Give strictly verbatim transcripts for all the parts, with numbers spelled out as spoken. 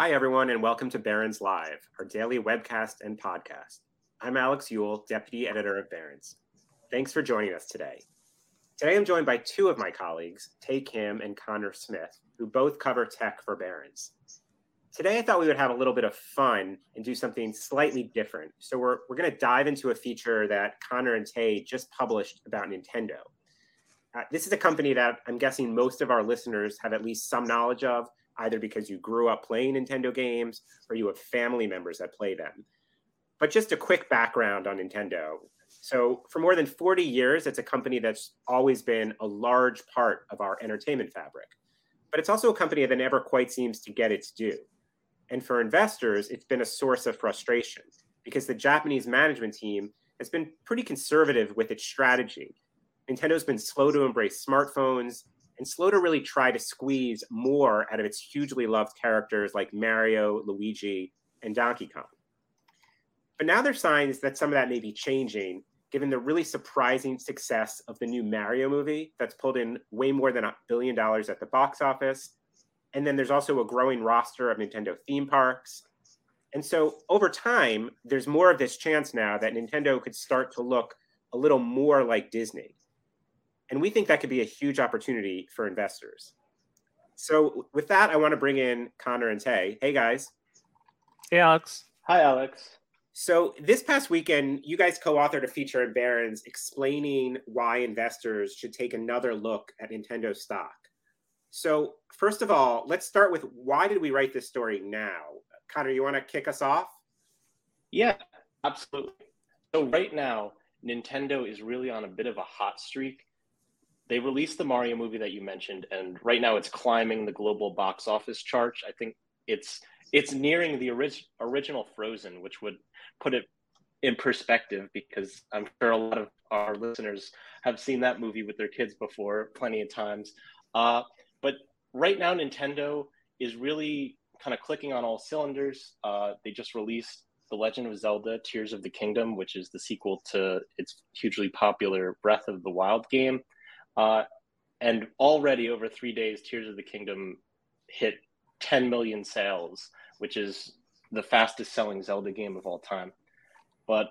Hi, everyone, and welcome to Barron's Live, our daily webcast and podcast. I'm Alex Eule, Deputy Editor of Barron's. Thanks for joining us today. Today, I'm joined by two of my colleagues, Tae Kim and Connor Smith, who both cover tech for Barron's. Today, I thought we would have a little bit of fun and do something slightly different. So we're we're going to dive into a feature that Connor and Tae just published about Nintendo. Uh, this is a company that I'm guessing most of our listeners have at least some knowledge of, either because you grew up playing Nintendo games or you have family members that play them. But just a quick background on Nintendo. So for more than forty years, it's a company that's always been a large part of our entertainment fabric. But it's also a company that never quite seems to get its due. And for investors, it's been a source of frustration because the Japanese management team has been pretty conservative with its strategy. Nintendo's been slow to embrace smartphones and slow to really try to squeeze more out of its hugely loved characters like Mario, Luigi, and Donkey Kong. But now there's signs that some of that may be changing, given the really surprising success of the new Mario movie that's pulled in way more than a billion dollars at the box office. And then there's also a growing roster of Nintendo theme parks. And so over time, there's more of this chance now that Nintendo could start to look a little more like Disney. And we think that could be a huge opportunity for investors. So with that, I want to bring in Connor and Tae. Hey, guys. Hey, Alex. Hi, Alex. So this past weekend, you guys co-authored a feature in Barron's explaining why investors should take another look at Nintendo stock. So first of all, let's start with why did we write this story now? Connor, you want to kick us off? Yeah, absolutely. So right now, Nintendo is really on a bit of a hot streak. They released the Mario movie that you mentioned, and right now it's climbing the global box office chart. I think it's it's nearing the orig- original Frozen, which would put it in perspective because I'm sure a lot of our listeners have seen that movie with their kids before plenty of times. Uh, but right now, Nintendo is really kind of clicking on all cylinders. Uh, they just released The Legend of Zelda Tears of the Kingdom, which is the sequel to its hugely popular Breath of the Wild game. Uh, and already over three days, Tears of the Kingdom hit ten million sales, which is the fastest selling Zelda game of all time. But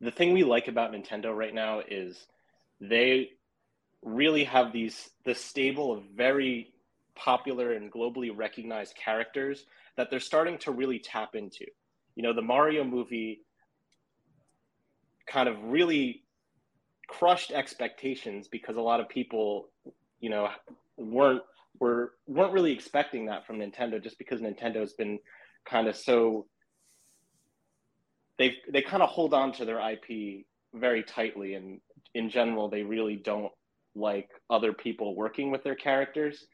the thing we like about Nintendo right now is they really have these the stable of very popular and globally recognized characters that they're starting to really tap into. You know, the Mario movie kind of really crushed expectations because a lot of people, you know, weren't were weren't really expecting that from Nintendo, just because Nintendo's been kind of so they they kind of hold on to their I P very tightly, and in general they really don't like other people working with their characters,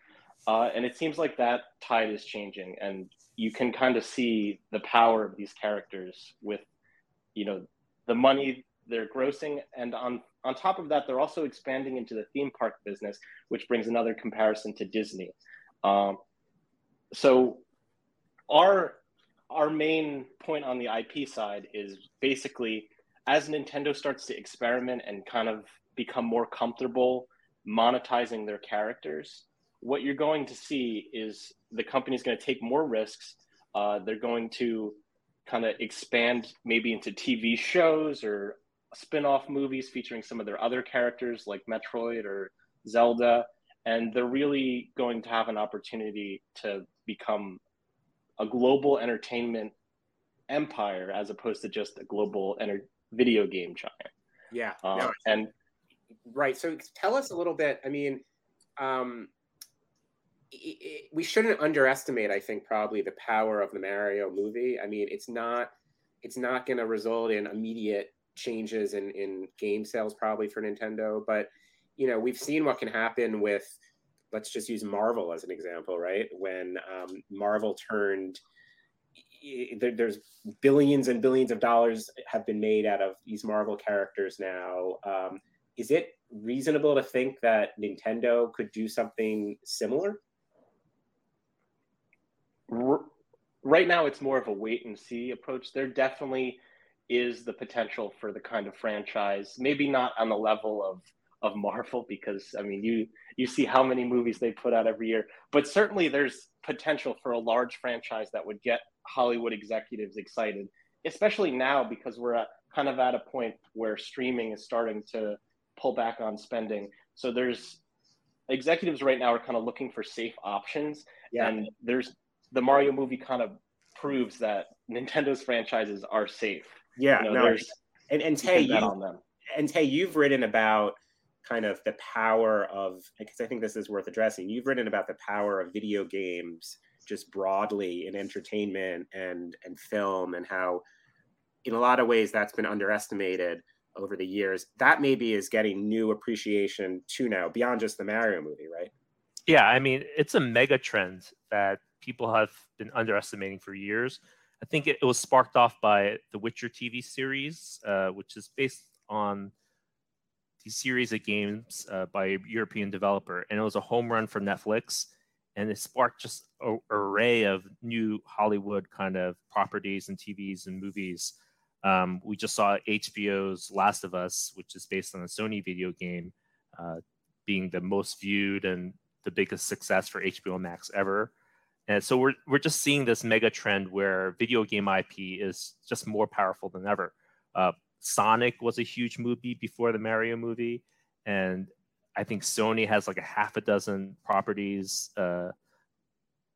uh, and it seems like that tide is changing, and you can kind of see the power of these characters with, you know, the money they're grossing, and on on top of that, they're also expanding into the theme park business, which brings another comparison to Disney. Um, so our our main point on the I P side is basically, as Nintendo starts to experiment and kind of become more comfortable monetizing their characters, what you're going to see is the company's going to take more risks. Uh, they're going to kind of expand maybe into T V shows or spin-off movies featuring some of their other characters like Metroid or Zelda, and they're really going to have an opportunity to become a global entertainment empire as opposed to just a global enter- video game giant. Yeah. Um, no, and right. So tell us a little bit. I mean, um, it, it, we shouldn't underestimate, I think, probably the power of the Mario movie. I mean, it's not it's not going to result in immediate changes in, in game sales probably for Nintendo, but you know, we've seen what can happen with let's just use Marvel as an example, right? When um, Marvel turned, there, there's billions and billions of dollars have been made out of these Marvel characters now. Um, is it reasonable to think that Nintendo could do something similar? Right now, it's more of a wait and see approach. There definitely is the potential for the kind of franchise, maybe not on the level of of Marvel, because I mean, you you see how many movies they put out every year, but certainly there's potential for a large franchise that would get Hollywood executives excited, especially now because we're at, kind of at a point where streaming is starting to pull back on spending. So there's executives right now are kind of looking for safe options, yeah. and there's the Mario movie kind of proves that Nintendo's franchises are safe. Yeah, you know, no, and and Tae, you, on them. and Tae, you've written about kind of the power of, because I think this is worth addressing. You've written about the power of video games just broadly in entertainment and and film, and how in a lot of ways that's been underestimated over the years. That maybe is getting new appreciation too now, beyond just the Mario movie, right? Yeah, I mean, it's a mega trend that people have been underestimating for years. I think it, it was sparked off by the Witcher T V series, uh, which is based on the series of games uh, by a European developer. And it was a home run for Netflix. And it sparked just an array of new Hollywood kind of properties and T Vs and movies. Um, we just saw H B O's Last of Us, which is based on a Sony video game, uh, being the most viewed and the biggest success for H B O Max ever. And so we're we're just seeing this mega trend where video game I P is just more powerful than ever. Uh, Sonic was a huge movie before the Mario movie, and I think Sony has like a half a dozen properties uh,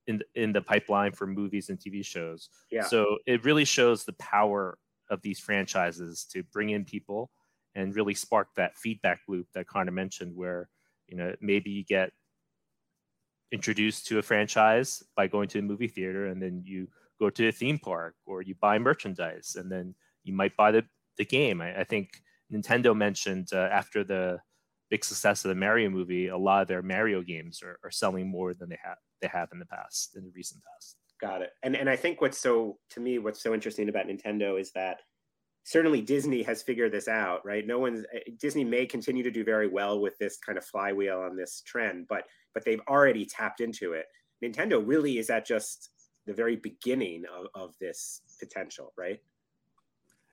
in in the pipeline for movies and T V shows. Yeah. So it really shows the power of these franchises to bring in people and really spark that feedback loop that Connor mentioned, where you know maybe you get introduced to a franchise by going to a movie theater, and then you go to a theme park or you buy merchandise, and then you might buy the, the game. I, I think Nintendo mentioned uh, after the big success of the Mario movie, a lot of their Mario games are, are selling more than they have they have in the past, in the recent past. Got it. And and I think what's so, to me, what's so interesting about Nintendo is that certainly Disney has figured this out, right? No one's Disney may continue to do very well with this kind of flywheel on this trend, but but they've already tapped into it. Nintendo really is at just the very beginning of, of this potential, right?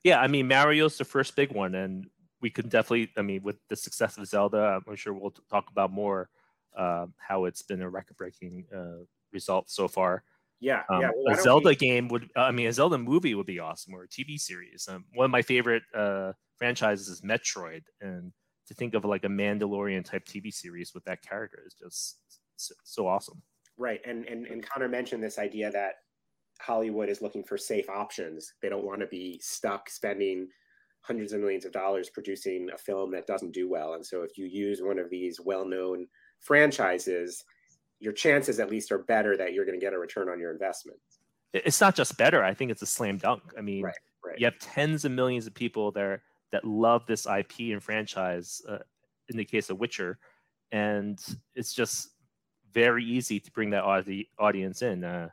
Yeah, I mean, Mario's the first big one, and we could definitely, I mean, with the success of Zelda, I'm sure we'll talk about more uh, how it's been a record-breaking uh, result so far. Yeah, um, yeah. Well, a Zelda we... game would, I mean, a Zelda movie would be awesome, or a T V series. Um, one of my favorite uh, franchises is Metroid, and to think of like a Mandalorian type T V series with that character is just so, so awesome. Right, and, and and Connor mentioned this idea that Hollywood is looking for safe options. They don't want to be stuck spending hundreds of millions of dollars producing a film that doesn't do well. And so if you use one of these well-known franchises, your chances at least are better that you're going to get a return on your investment. It's not just better. I think it's a slam dunk. I mean, right, right. You have tens of millions of people there that love this I P and franchise uh, in the case of Witcher. And it's just very easy to bring that audi- audience in uh,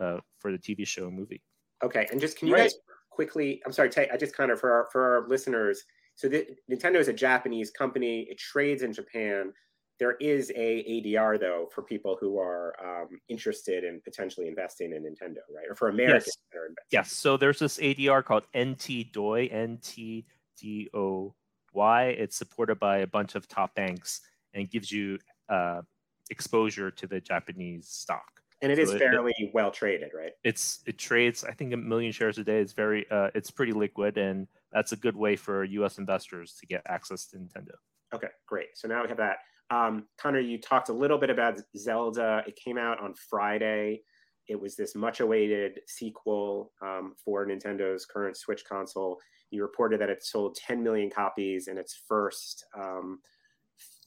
uh, for the T V show and movie. Okay. And just, can you right. guys quickly, I'm sorry, I just kind of, for our, for our listeners. So the, Nintendo is a Japanese company. It trades in Japan. There is a A D R, though, for people who are um, interested in potentially investing in Nintendo, right? Or for Americans yes. that are investing. Yes. So there's this A D R called N T D O Y, N T D O Y. It's supported by a bunch of top banks and gives you uh, exposure to the Japanese stock. And it so is it, fairly it, well traded, right? It's It trades, I think, a million shares a day. It's very, uh, it's pretty liquid, and that's a good way for U S investors to get access to Nintendo. Okay, great. So now we have that. Um, Connor, you talked a little bit about Zelda. It came out on Friday. It was this much-awaited sequel um, for Nintendo's current Switch console. You reported that it sold ten million copies in its first um,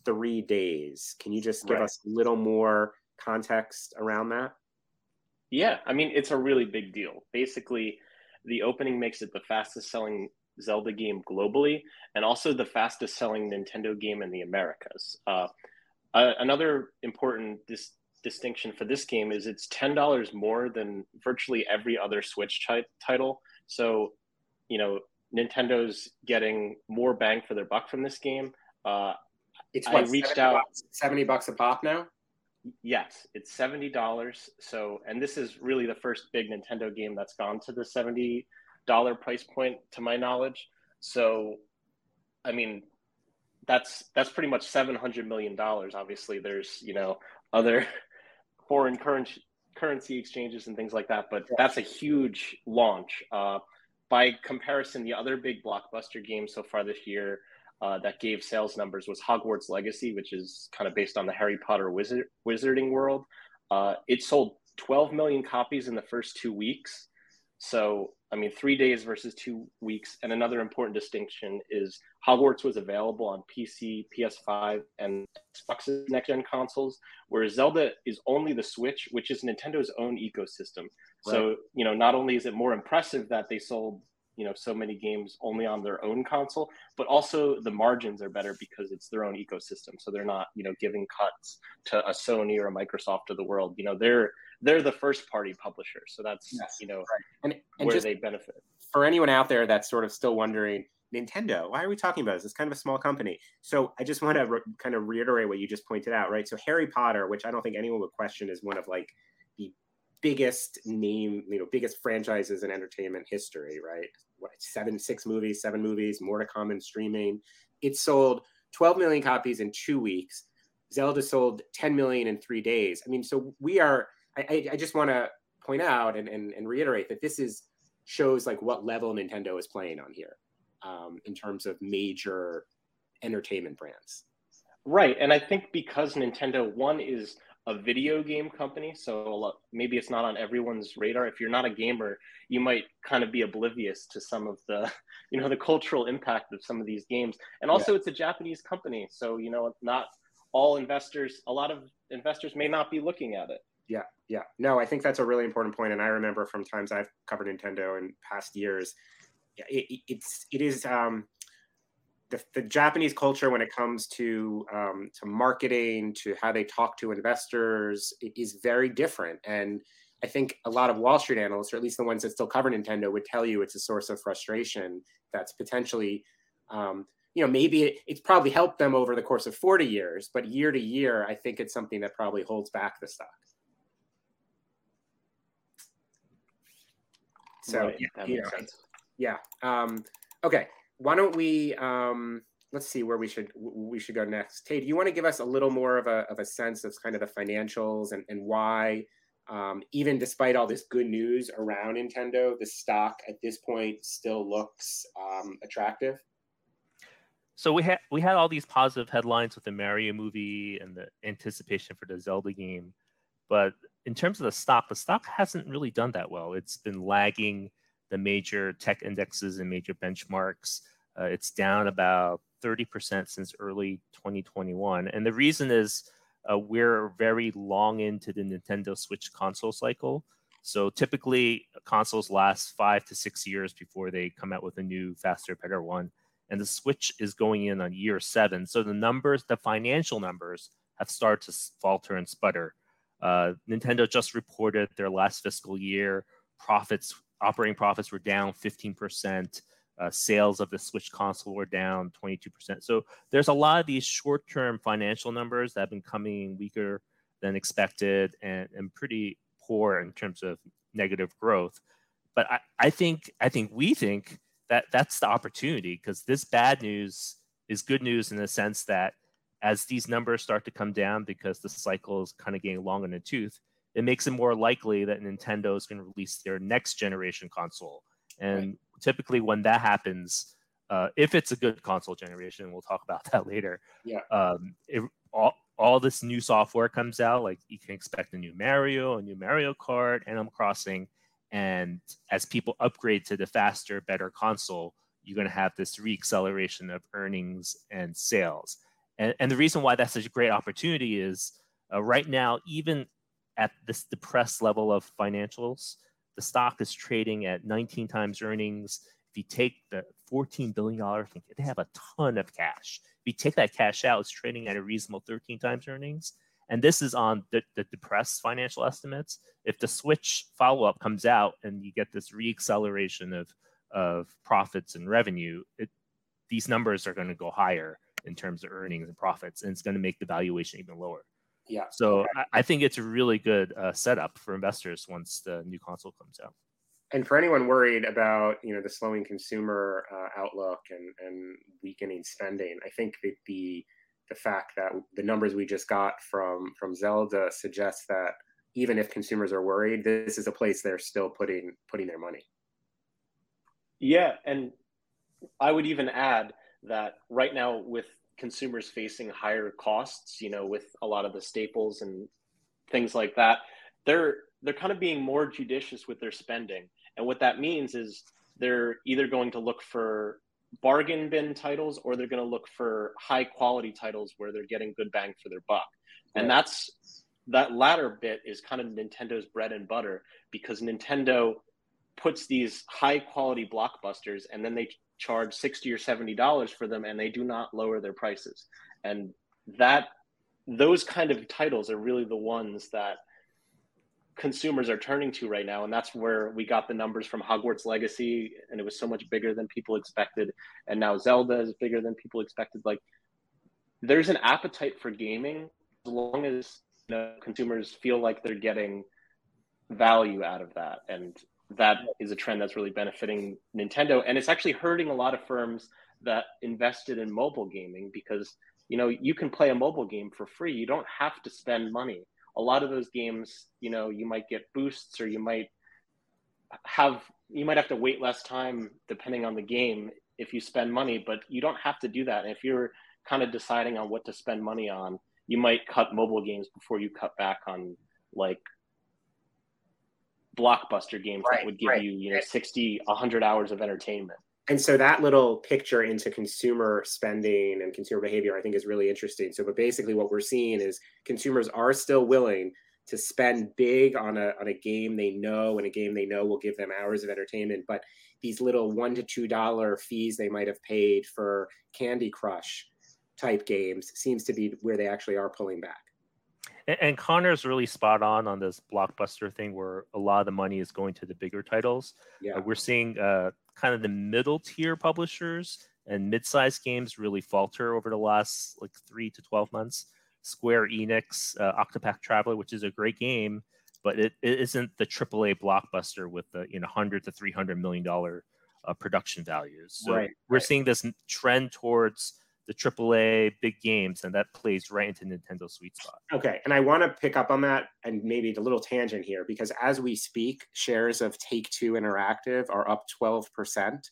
three days. Can you just give right. us a little more context around that? Yeah, I mean, it's a really big deal. Basically, the opening makes it the fastest-selling Zelda game globally, and also the fastest selling Nintendo game in the Americas. Uh, Uh, another important dis- distinction for this game is it's ten dollars more than virtually every other Switch t- title. So, you know, Nintendo's getting more bang for their buck from this game. Uh, it's what, I reached seventy out bucks, seventy bucks a pop now. Yes, it's seventy dollars. So, and this is really the first big Nintendo game that's gone to the seventy dollar price point, to my knowledge. So, I mean, that's that's pretty much seven hundred million dollars. Obviously, there's you know other foreign currency currency exchanges and things like that, but that's a huge launch. Uh, by comparison, the other big blockbuster game so far this year Uh, that gave sales numbers was Hogwarts Legacy, which is kind of based on the Harry Potter wizard, wizarding world. Uh, it sold twelve million copies in the first two weeks. So, I mean, three days versus two weeks. And another important distinction is Hogwarts was available on P C, P S five, and Xbox's next-gen consoles, whereas Zelda is only the Switch, which is Nintendo's own ecosystem. Right. So, you know, not only is it more impressive that they sold you know, so many games only on their own console, but also the margins are better because it's their own ecosystem. So they're not, you know, giving cuts to a Sony or a Microsoft of the world. You know, they're they're the first party publisher. So that's, yes, you know, right. and, and where just, they benefit. For anyone out there that's sort of still wondering, Nintendo, why are we talking about this? It's kind of a small company. So I just want to re- kind of reiterate what you just pointed out, right? So Harry Potter, which I don't think anyone would question is one of like the biggest name, you know, biggest franchises in entertainment history, right? What, seven, six movies, seven movies, more to come in streaming. It sold twelve million copies in two weeks. Zelda sold ten million in three days. I mean, so we are, I, I just want to point out and, and, and reiterate that this is shows like what level Nintendo is playing on here um, in terms of major entertainment brands. Right. And I think because Nintendo, one, is a video game company, so maybe it's not on everyone's radar. If you're not a gamer, you might kind of be oblivious to some of the, you know, the cultural impact of some of these games. And also yeah. It's a Japanese company, so, you know, not all investors, a lot of investors may not be looking at it. Yeah, yeah. No, I think that's a really important point. And I remember from times I've covered Nintendo in past years, it, it's, it is um, The, the Japanese culture, when it comes to um, to marketing, to how they talk to investors, is very different. And I think a lot of Wall Street analysts, or at least the ones that still cover Nintendo, would tell you it's a source of frustration that's potentially, um, you know, maybe it, it's probably helped them over the course of forty years, but year to year, I think it's something that probably holds back the stock. So, right. yeah, you know, yeah. Um, okay. Why don't we, um, let's see where we should we should go next. Tae, do you want to give us a little more of a of a sense of kind of the financials and, and why, um, even despite all this good news around Nintendo, the stock at this point still looks um, attractive? So we had we had all these positive headlines with the Mario movie and the anticipation for the Zelda game. But in terms of the stock, the stock hasn't really done that well. It's been lagging the major tech indexes and major benchmarks. Uh, it's down about thirty percent since early twenty twenty-one. And the reason is uh, we're very long into the Nintendo Switch console cycle. So typically consoles last five to six years before they come out with a new, faster, better one. And the Switch is going in on year seven. So the numbers, the financial numbers have started to falter and sputter. Uh, Nintendo just reported their last fiscal year profits. Operating profits were down fifteen percent. Uh, sales of the Switch console were down twenty-two percent. So there's a lot of these short-term financial numbers that have been coming weaker than expected and, and pretty poor in terms of negative growth. But I, I think I think we think that that's the opportunity, because this bad news is good news in the sense that as these numbers start to come down because the cycle is kind of getting long in the tooth, it makes it more likely that Nintendo is going to release their next generation console. And right. typically when that happens, uh, if it's a good console generation, we'll talk about that later. Yeah. Um, it, all, all this new software comes out, like you can expect a new Mario, a new Mario Kart, Animal Crossing. And as people upgrade to the faster, better console, you're going to have this reacceleration of earnings and sales. And, and the reason why that's such a great opportunity is uh, right now, even at this depressed level of financials, the stock is trading at nineteen times earnings. If you take the fourteen billion dollars, they have a ton of cash. If you take that cash out, it's trading at a reasonable thirteen times earnings. And this is on the, the depressed financial estimates. If the Switch follow-up comes out and you get this re-acceleration of, of profits and revenue, it, these numbers are going to go higher in terms of earnings and profits, and it's going to make the valuation even lower. Yeah. So okay. I, I think it's a really good uh, setup for investors once the new console comes out. And for anyone worried about, you know, the slowing consumer uh, outlook and, and weakening spending, I think that the the fact that the numbers we just got from from Zelda suggests that even if consumers are worried, this is a place they're still putting putting their money. Yeah, and I would even add that right now with consumers facing higher costs, you know, with a lot of the staples and things like that, they're they're kind of being more judicious with their spending. And what that means is they're either going to look for bargain bin titles, or they're going to look for high quality titles where they're getting good bang for their buck. Yeah. And that's that latter bit is kind of Nintendo's bread and butter, because Nintendo puts these high quality blockbusters and then they charge sixty or seventy dollars for them, and they do not lower their prices. And that those kind of titles are really the ones that consumers are turning to right now. And that's where we got the numbers from Hogwarts Legacy, and it was so much bigger than people expected. And now Zelda is bigger than people expected. Like, there's an appetite for gaming as long as, you know, consumers feel like they're getting value out of that. And that is a trend that's really benefiting Nintendo. And it's actually hurting a lot of firms that invested in mobile gaming, because, you know, you can play a mobile game for free. You don't have to spend money. A lot of those games, you know, you might get boosts, or you might have, you might have to wait less time depending on the game if you spend money, but you don't have to do that. And if you're kind of deciding on what to spend money on, you might cut mobile games before you cut back on like blockbuster games right, that would give right. you, you know, sixty, one hundred hours of entertainment. And so that little picture into consumer spending and consumer behavior, I think, is really interesting. So, but basically what we're seeing is consumers are still willing to spend big on a on a game they know, and a game they know will give them hours of entertainment. But these little one dollar to two dollars fees they might have paid for Candy Crush type games seems to be where they actually are pulling back. And, and Connor's really spot on on this blockbuster thing, where a lot of the money is going to the bigger titles. Yeah. Uh, we're seeing... Uh, kind of the middle tier publishers and mid-sized games really falter over the last like three to twelve months. Square Enix, uh, Octopath Traveler, which is a great game, but it, it isn't the triple A blockbuster with the, you know, one hundred to three hundred million dollars uh, production values. So right, we're right. seeing this trend towards the triple A big games, and that plays right into Nintendo's sweet spot. Okay, and I want to pick up on that, and maybe a little tangent here, because as we speak, shares of Take Two Interactive are up twelve percent.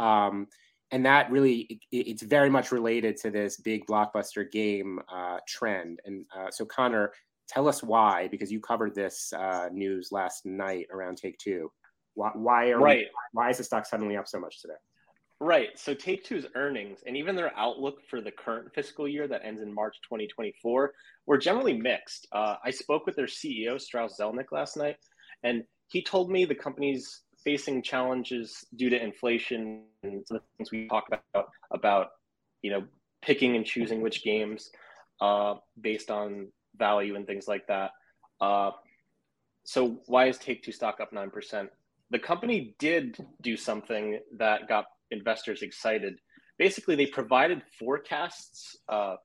Um, and that really, it, it's very much related to this big blockbuster game uh, trend. And uh, so Connor, tell us why, because you covered this uh, news last night around Take Two. Why, why, are right. we, why is the stock suddenly up so much today? Right. So Take-Two's earnings and even their outlook for the current fiscal year that ends in March twenty twenty-four were generally mixed. Uh, I spoke with their C E O, Strauss Zelnick, last night, and he told me the company's facing challenges due to inflation and some of the things we talked about, about, you know, picking and choosing which games uh, based on value and things like that. Uh, so why is Take-Two stock up nine percent? The company did do something that got investors excited. Basically, they provided forecasts uh,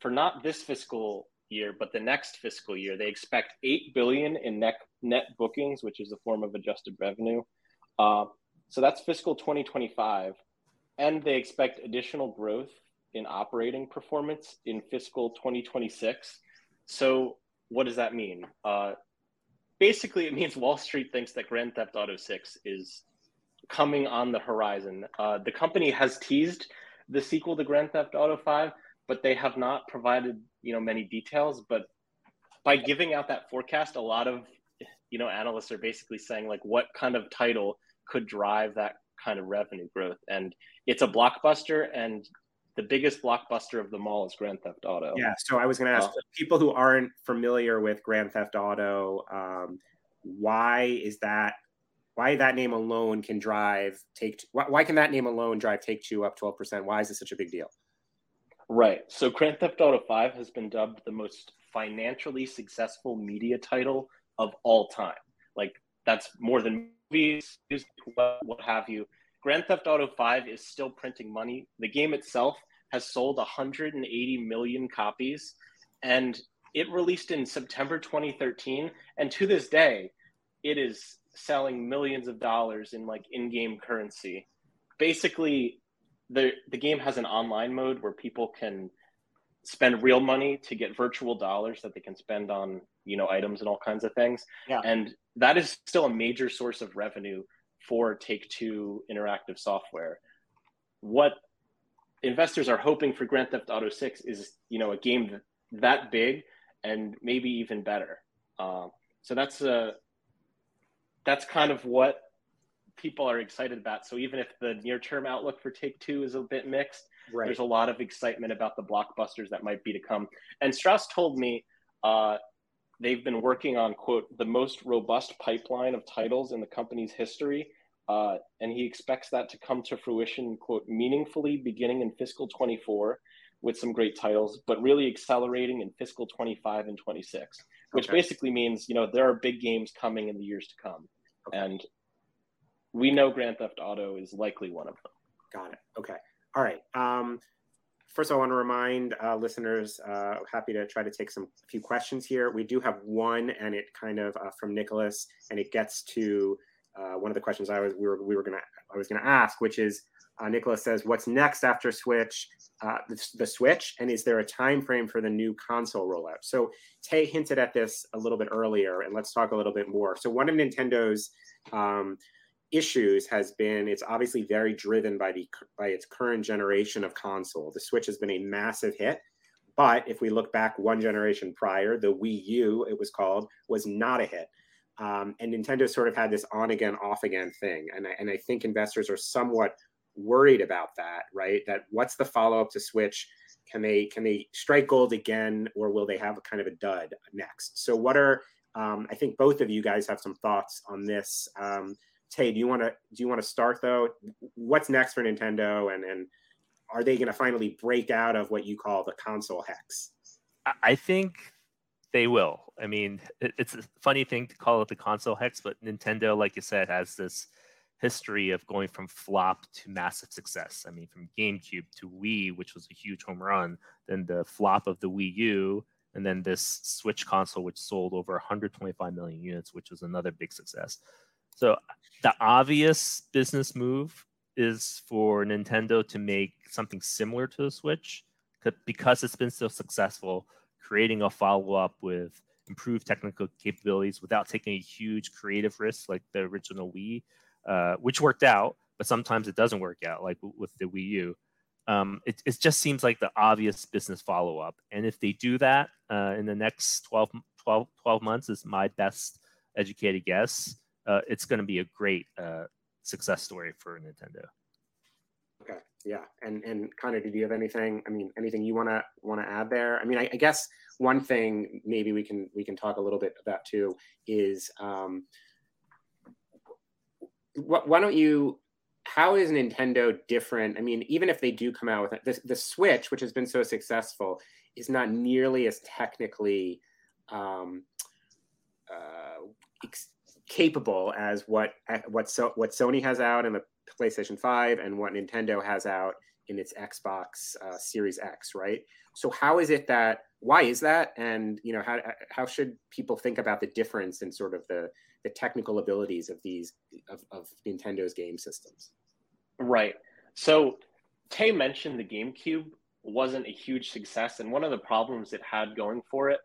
for not this fiscal year, but the next fiscal year. They expect eight billion dollars in net, net bookings, which is a form of adjusted revenue. Uh, so that's fiscal twenty twenty-five. And they expect additional growth in operating performance in fiscal twenty twenty-six. So what does that mean? Uh, basically, it means Wall Street thinks that Grand Theft Auto six is coming on the horizon. Uh, the company has teased the sequel to Grand Theft Auto five, but they have not provided, you know, many details. But by giving out that forecast, a lot of, you know, analysts are basically saying, like, what kind of title could drive that kind of revenue growth? And it's a blockbuster, and the biggest blockbuster of them all is Grand Theft Auto. Yeah, so I was going to ask, uh, people who aren't familiar with Grand Theft Auto, um, why is that why that name alone can drive Take Two, why, why can that name alone drive Take Two up twelve percent? Why is this such a big deal? Right. So Grand Theft Auto five has been dubbed the most financially successful media title of all time. Like, that's more than movies, music, what, what have you. Grand Theft Auto five is still printing money. The game itself has sold one hundred eighty million copies, and it released in September twenty thirteen. And to this day, it is selling millions of dollars in like in-game currency. Basically, the the game has an online mode where people can spend real money to get virtual dollars that they can spend on, you know, items and all kinds of things. Yeah. And that is still a major source of revenue for Take-Two Interactive Software. What investors are hoping for Grand Theft Auto six is, you know, a game that big and maybe even better. Um, so that's a, that's kind of what people are excited about. So even if the near-term outlook for Take-Two is a bit mixed, right, there's a lot of excitement about the blockbusters that might be to come. And Strauss told me uh, they've been working on, quote, the most robust pipeline of titles in the company's history. Uh, and he expects that to come to fruition, quote, meaningfully beginning in fiscal twenty-four with some great titles, but really accelerating in fiscal twenty-five and twenty-six, which okay. basically means, you know, there are big games coming in the years to come. Okay. And we know Grand Theft Auto is likely one of them. Got it. Okay. All right. Um, first, I want to remind uh, listeners, uh, happy to try to take some a few questions here. We do have one, and it kind of uh, from Nicholas, and it gets to uh, one of the questions I was we were we were gonna I was gonna ask, which is uh, Nicholas says, "What's next after Switch? Uh, the, the Switch, and is there a time frame for the new console rollout?" So Tay hinted at this a little bit earlier, and let's talk a little bit more. So one of Nintendo's um, issues has been it's obviously very driven by the by its current generation of console. The Switch has been a massive hit, but if we look back one generation prior, the Wii U, it was called, was not a hit. Um, and Nintendo sort of had this on again, off again thing. And I, and I think investors are somewhat worried about that, right? That what's the follow-up to Switch? Can they can they strike gold again, or will they have a kind of a dud next? So what are, um, I think both of you guys have some thoughts on this. Um, Tay, do you want to do you want to start though? What's next for Nintendo, and and are they going to finally break out of what you call the console hex? I think they will. I mean, it's a funny thing to call it the console hex, but Nintendo, like you said, has this history of going from flop to massive success. I mean, from GameCube to Wii, which was a huge home run, then the flop of the Wii U, and then this Switch console, which sold over one hundred twenty-five million units, which was another big success. So the obvious business move is for Nintendo to make something similar to the Switch, because it's been so successful, creating a follow-up with improved technical capabilities without taking a huge creative risk like the original Wii, uh, which worked out, but sometimes it doesn't work out, like with the Wii U. Um, it, it just seems like the obvious business follow-up. And if they do that uh, in the next twelve, twelve, twelve months, is my best educated guess, Uh, it's going to be a great uh, success story for Nintendo. Okay, yeah, and and Connor, did you have anything? I mean, anything you want to want to add there? I mean, I, I guess one thing maybe we can we can talk a little bit about too is um, wh- why don't you? How is Nintendo different? I mean, even if they do come out with it, the the Switch, which has been so successful, is not nearly as technically um, uh, ex- capable as what what so what Sony has out in the PlayStation five and what Nintendo has out in its Xbox uh, Series X, right? So how is it that, why is that? And, you know, how how should people think about the difference in sort of the the technical abilities of these of, of Nintendo's game systems? Right. So Tay mentioned the GameCube wasn't a huge success, and one of the problems it had going for it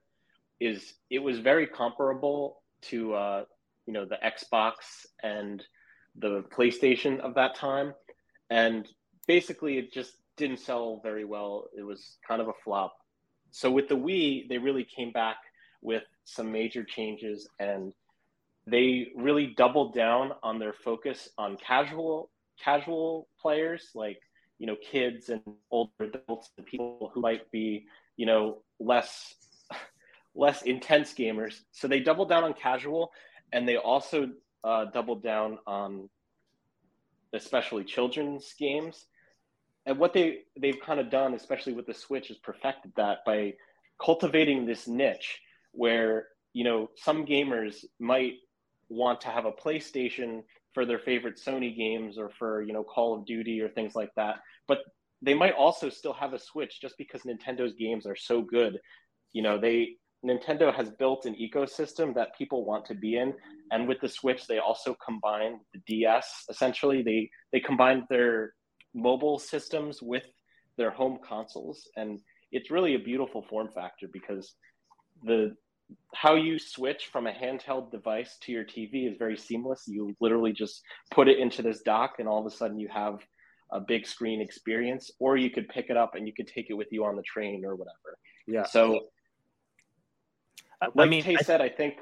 is it was very comparable to uh you know, the Xbox and the PlayStation of that time. And basically it just didn't sell very well. It was kind of a flop. So with the Wii, they really came back with some major changes, and they really doubled down on their focus on casual, casual players, like, you know, kids and older adults and people who might be, you know, less, less intense gamers. So they doubled down on casual. And they also uh, doubled down on especially children's games. And what they, they've kind of done, especially with the Switch, is perfected that by cultivating this niche where, you know, some gamers might want to have a PlayStation for their favorite Sony games or for, you know, Call of Duty or things like that. But they might also still have a Switch just because Nintendo's games are so good. You know, they Nintendo has built an ecosystem that people want to be in. And with the Switch, they also combined the D S, essentially. They, they combined their mobile systems with their home consoles. And it's really a beautiful form factor because the how you switch from a handheld device to your T V is very seamless. You literally just put it into this dock and all of a sudden you have a big screen experience, or you could pick it up and you could take it with you on the train or whatever. Yeah. So I, like I mean, Tae I, said, I think,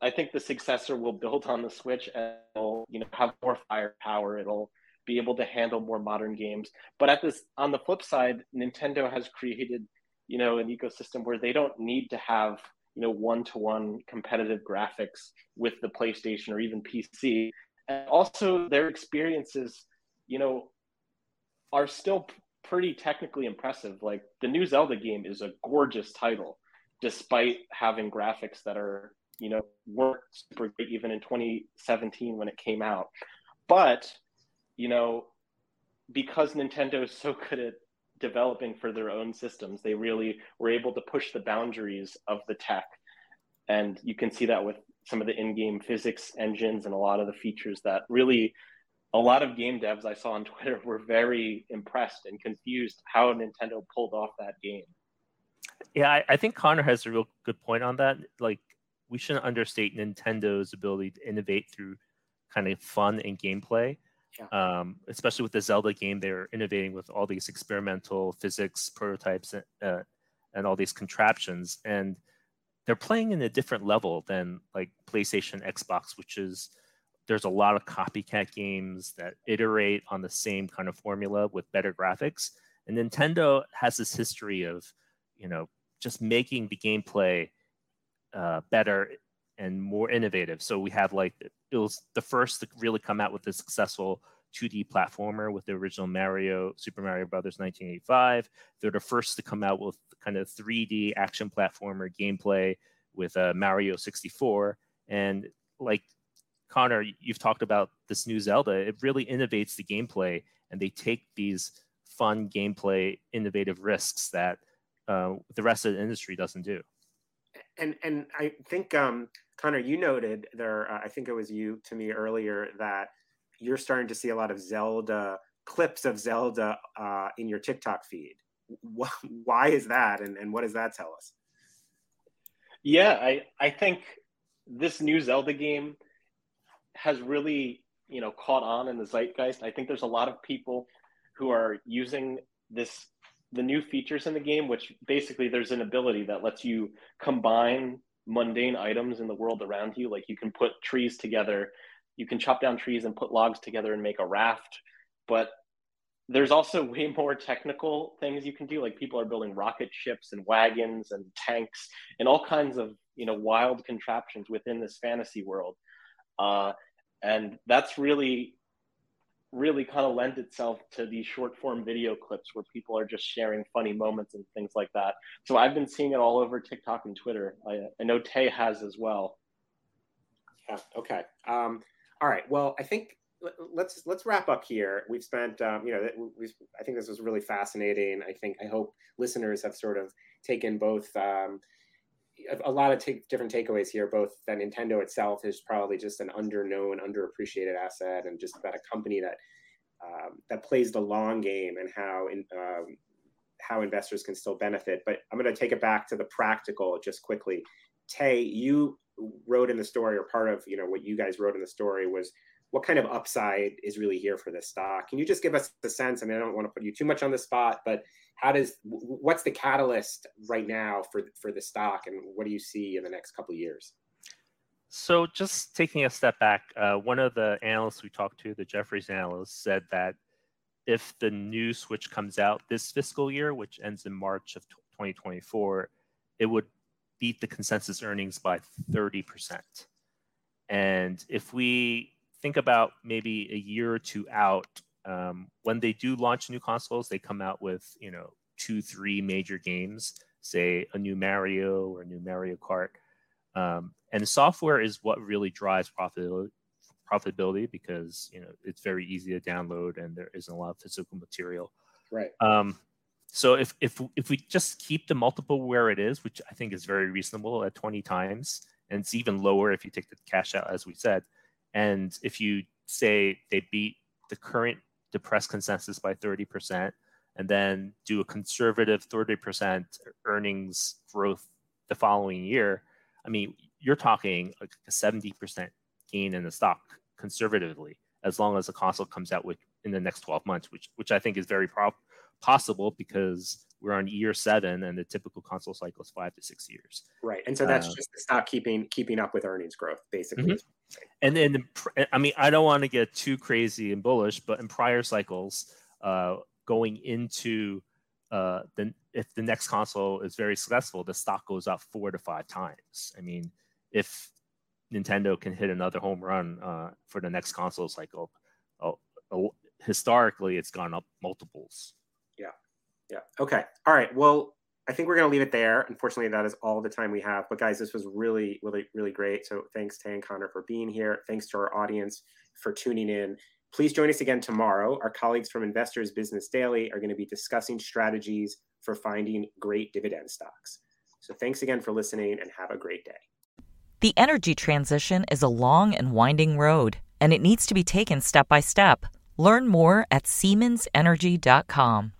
I think the successor will build on the Switch and it'll, you know, have more firepower. It'll be able to handle more modern games. But at this, on the flip side, Nintendo has created, you know, an ecosystem where they don't need to have, you know, one-to-one competitive graphics with the PlayStation or even P C. And also their experiences, you know, are still p- pretty technically impressive. Like the new Zelda game is a gorgeous title, despite having graphics that are, you know, weren't super great even in twenty seventeen when it came out. But, you know, because Nintendo is so good at developing for their own systems, they really were able to push the boundaries of the tech. And you can see that with some of the in-game physics engines and a lot of the features that really a lot of game devs I saw on Twitter were very impressed and confused how Nintendo pulled off that game. Yeah, I, I think Connor has a real good point on that. Like, we shouldn't understate Nintendo's ability to innovate through kind of fun and gameplay. Yeah. Um, especially with the Zelda game, they're innovating with all these experimental physics prototypes and, uh, and all these contraptions. And they're playing in a different level than like PlayStation, Xbox, which is there's a lot of copycat games that iterate on the same kind of formula with better graphics. And Nintendo has this history of, you know, just making the gameplay uh, better and more innovative. So we have like, it was the first to really come out with a successful two D platformer with the original Mario, Super Mario Brothers nineteen eighty-five. They're the first to come out with kind of three D action platformer gameplay with uh, Mario sixty-four. And like Connor, you've talked about this new Zelda. It really innovates the gameplay, and they take these fun gameplay, innovative risks that uh, the rest of the industry doesn't do. And and I think, um, Connor, you noted there, uh, I think it was you to me earlier, that you're starting to see a lot of Zelda, clips of Zelda uh, in your TikTok feed. Why is that? And, and what does that tell us? Yeah, I, I think this new Zelda game has really, you know, caught on in the zeitgeist. I think there's a lot of people who are using this the new features in the game, which basically there's an ability that lets you combine mundane items in the world around you. Like you can put trees together, you can chop down trees and put logs together and make a raft. But there's also way more technical things you can do. Like people are building rocket ships and wagons and tanks and all kinds of, you know, wild contraptions within this fantasy world. Uh, and that's really, really kind of lends itself to these short form video clips where people are just sharing funny moments and things like that. So I've been seeing it all over TikTok and Twitter. I, I know Tae has as well. Yeah. Okay. Um, all right. Well, I think let's, let's wrap up here. We've spent, um, you know, we've, I think this was really fascinating. I think, I hope listeners have sort of taken both, um, a lot of take, different takeaways here, both that Nintendo itself is probably just an underknown, underappreciated asset, and just about a company that um, that plays the long game, and how in, um, how investors can still benefit. But I'm going to take it back to the practical just quickly. Tae, you wrote in the story, or part of you know what you guys wrote in the story was what kind of upside is really here for this stock. Can you just give us the sense? I mean, I don't want to put you too much on the spot, but how does, what's the catalyst right now for, for the stock, and what do you see in the next couple of years? So just taking a step back, uh, one of the analysts we talked to, the Jefferies analyst, said that if the new Switch comes out this fiscal year, which ends in March of twenty twenty-four, it would beat the consensus earnings by thirty percent. And if we think about maybe a year or two out, um, when they do launch new consoles, they come out with, you know, two, three major games, say a new Mario or a new Mario Kart. Um, and software is what really drives profitability, profitability because, you know, it's very easy to download and there isn't a lot of physical material. Right. Um, so if if if we just keep the multiple where it is, which I think is very reasonable at twenty times, and it's even lower if you take the cash out, as we said. And if you say they beat the current depressed consensus by thirty percent, and then do a conservative thirty percent earnings growth the following year, I mean, you're talking like a seventy percent gain in the stock conservatively, as long as the console comes out with, in the next twelve months, which which I think is very pro- possible because we're on year seven and the typical console cycle is five to six years. Right. And so that's um, just the stock keeping keeping up with earnings growth, basically. Mm-hmm. And then, I mean, I don't want to get too crazy and bullish, but in prior cycles, uh, going into uh, the if the next console is very successful, the stock goes up four to five times. I mean, if Nintendo can hit another home run uh, for the next console cycle, oh, oh, historically, it's gone up multiples. Yeah. Yeah. Okay. All right. Well, I think we're going to leave it there. Unfortunately, that is all the time we have. But guys, this was really, really, really great. So thanks, Tae and Connor, for being here. Thanks to our audience for tuning in. Please join us again tomorrow. Our colleagues from Investors Business Daily are going to be discussing strategies for finding great dividend stocks. So thanks again for listening and have a great day. The energy transition is a long and winding road, and it needs to be taken step by step. Learn more at Siemens Energy dot com.